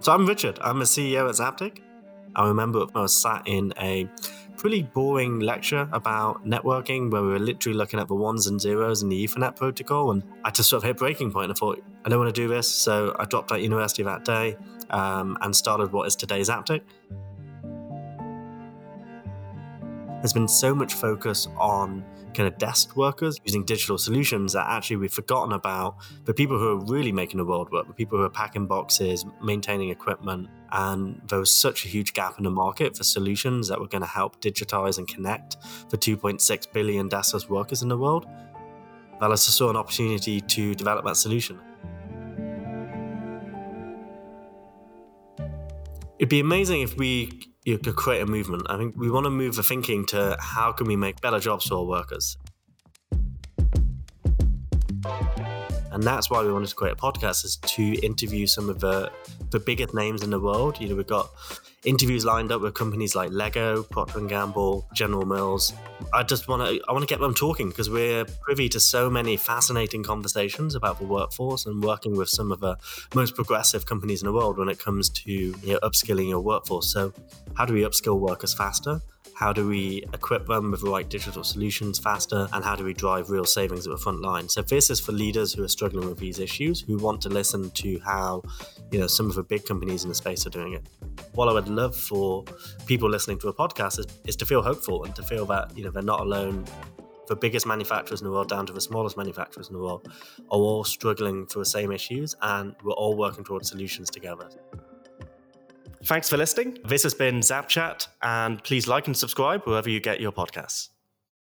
So I'm Richard, I'm a CEO at Zaptic. I remember I was sat in a pretty boring lecture about networking where we were literally looking at the ones and zeros in the Ethernet protocol, and I just sort of hit breaking point. I thought, I don't want to do this, so I dropped out university that day and started what is today Zaptic. There's been so much focus on kind of desk workers using digital solutions that actually we've forgotten about the people who are really making the world work, the people who are packing boxes, maintaining equipment. And there was such a huge gap in the market for solutions that were going to help digitize and connect the 2.6 billion deskless workers in the world. That I saw an opportunity to develop that solution. It'd be amazing if you could create a movement. I think we want to move the thinking to how can we make better jobs for our workers. And that's why we wanted to create a podcast, is to interview some of the biggest names in the world. You know, we've got interviews lined up with companies like Lego, Procter & Gamble, General Mills. I want to get them talking because we're privy to so many fascinating conversations about the workforce and working with some of the most progressive companies in the world when it comes to, you know, upskilling your workforce. So how do we upskill workers faster? How do we equip them with the right digital solutions faster? And how do we drive real savings at the front line? So this is for leaders who are struggling with these issues, who want to listen to how, you know, some of the big companies in the space are doing it. What I would love for people listening to a podcast is to feel hopeful and to feel that, you know, they're not alone. The biggest manufacturers in the world down to the smallest manufacturers in the world are all struggling for the same issues, and we're all working towards solutions together. Thanks for listening. This has been ZapChat, and please like and subscribe wherever you get your podcasts.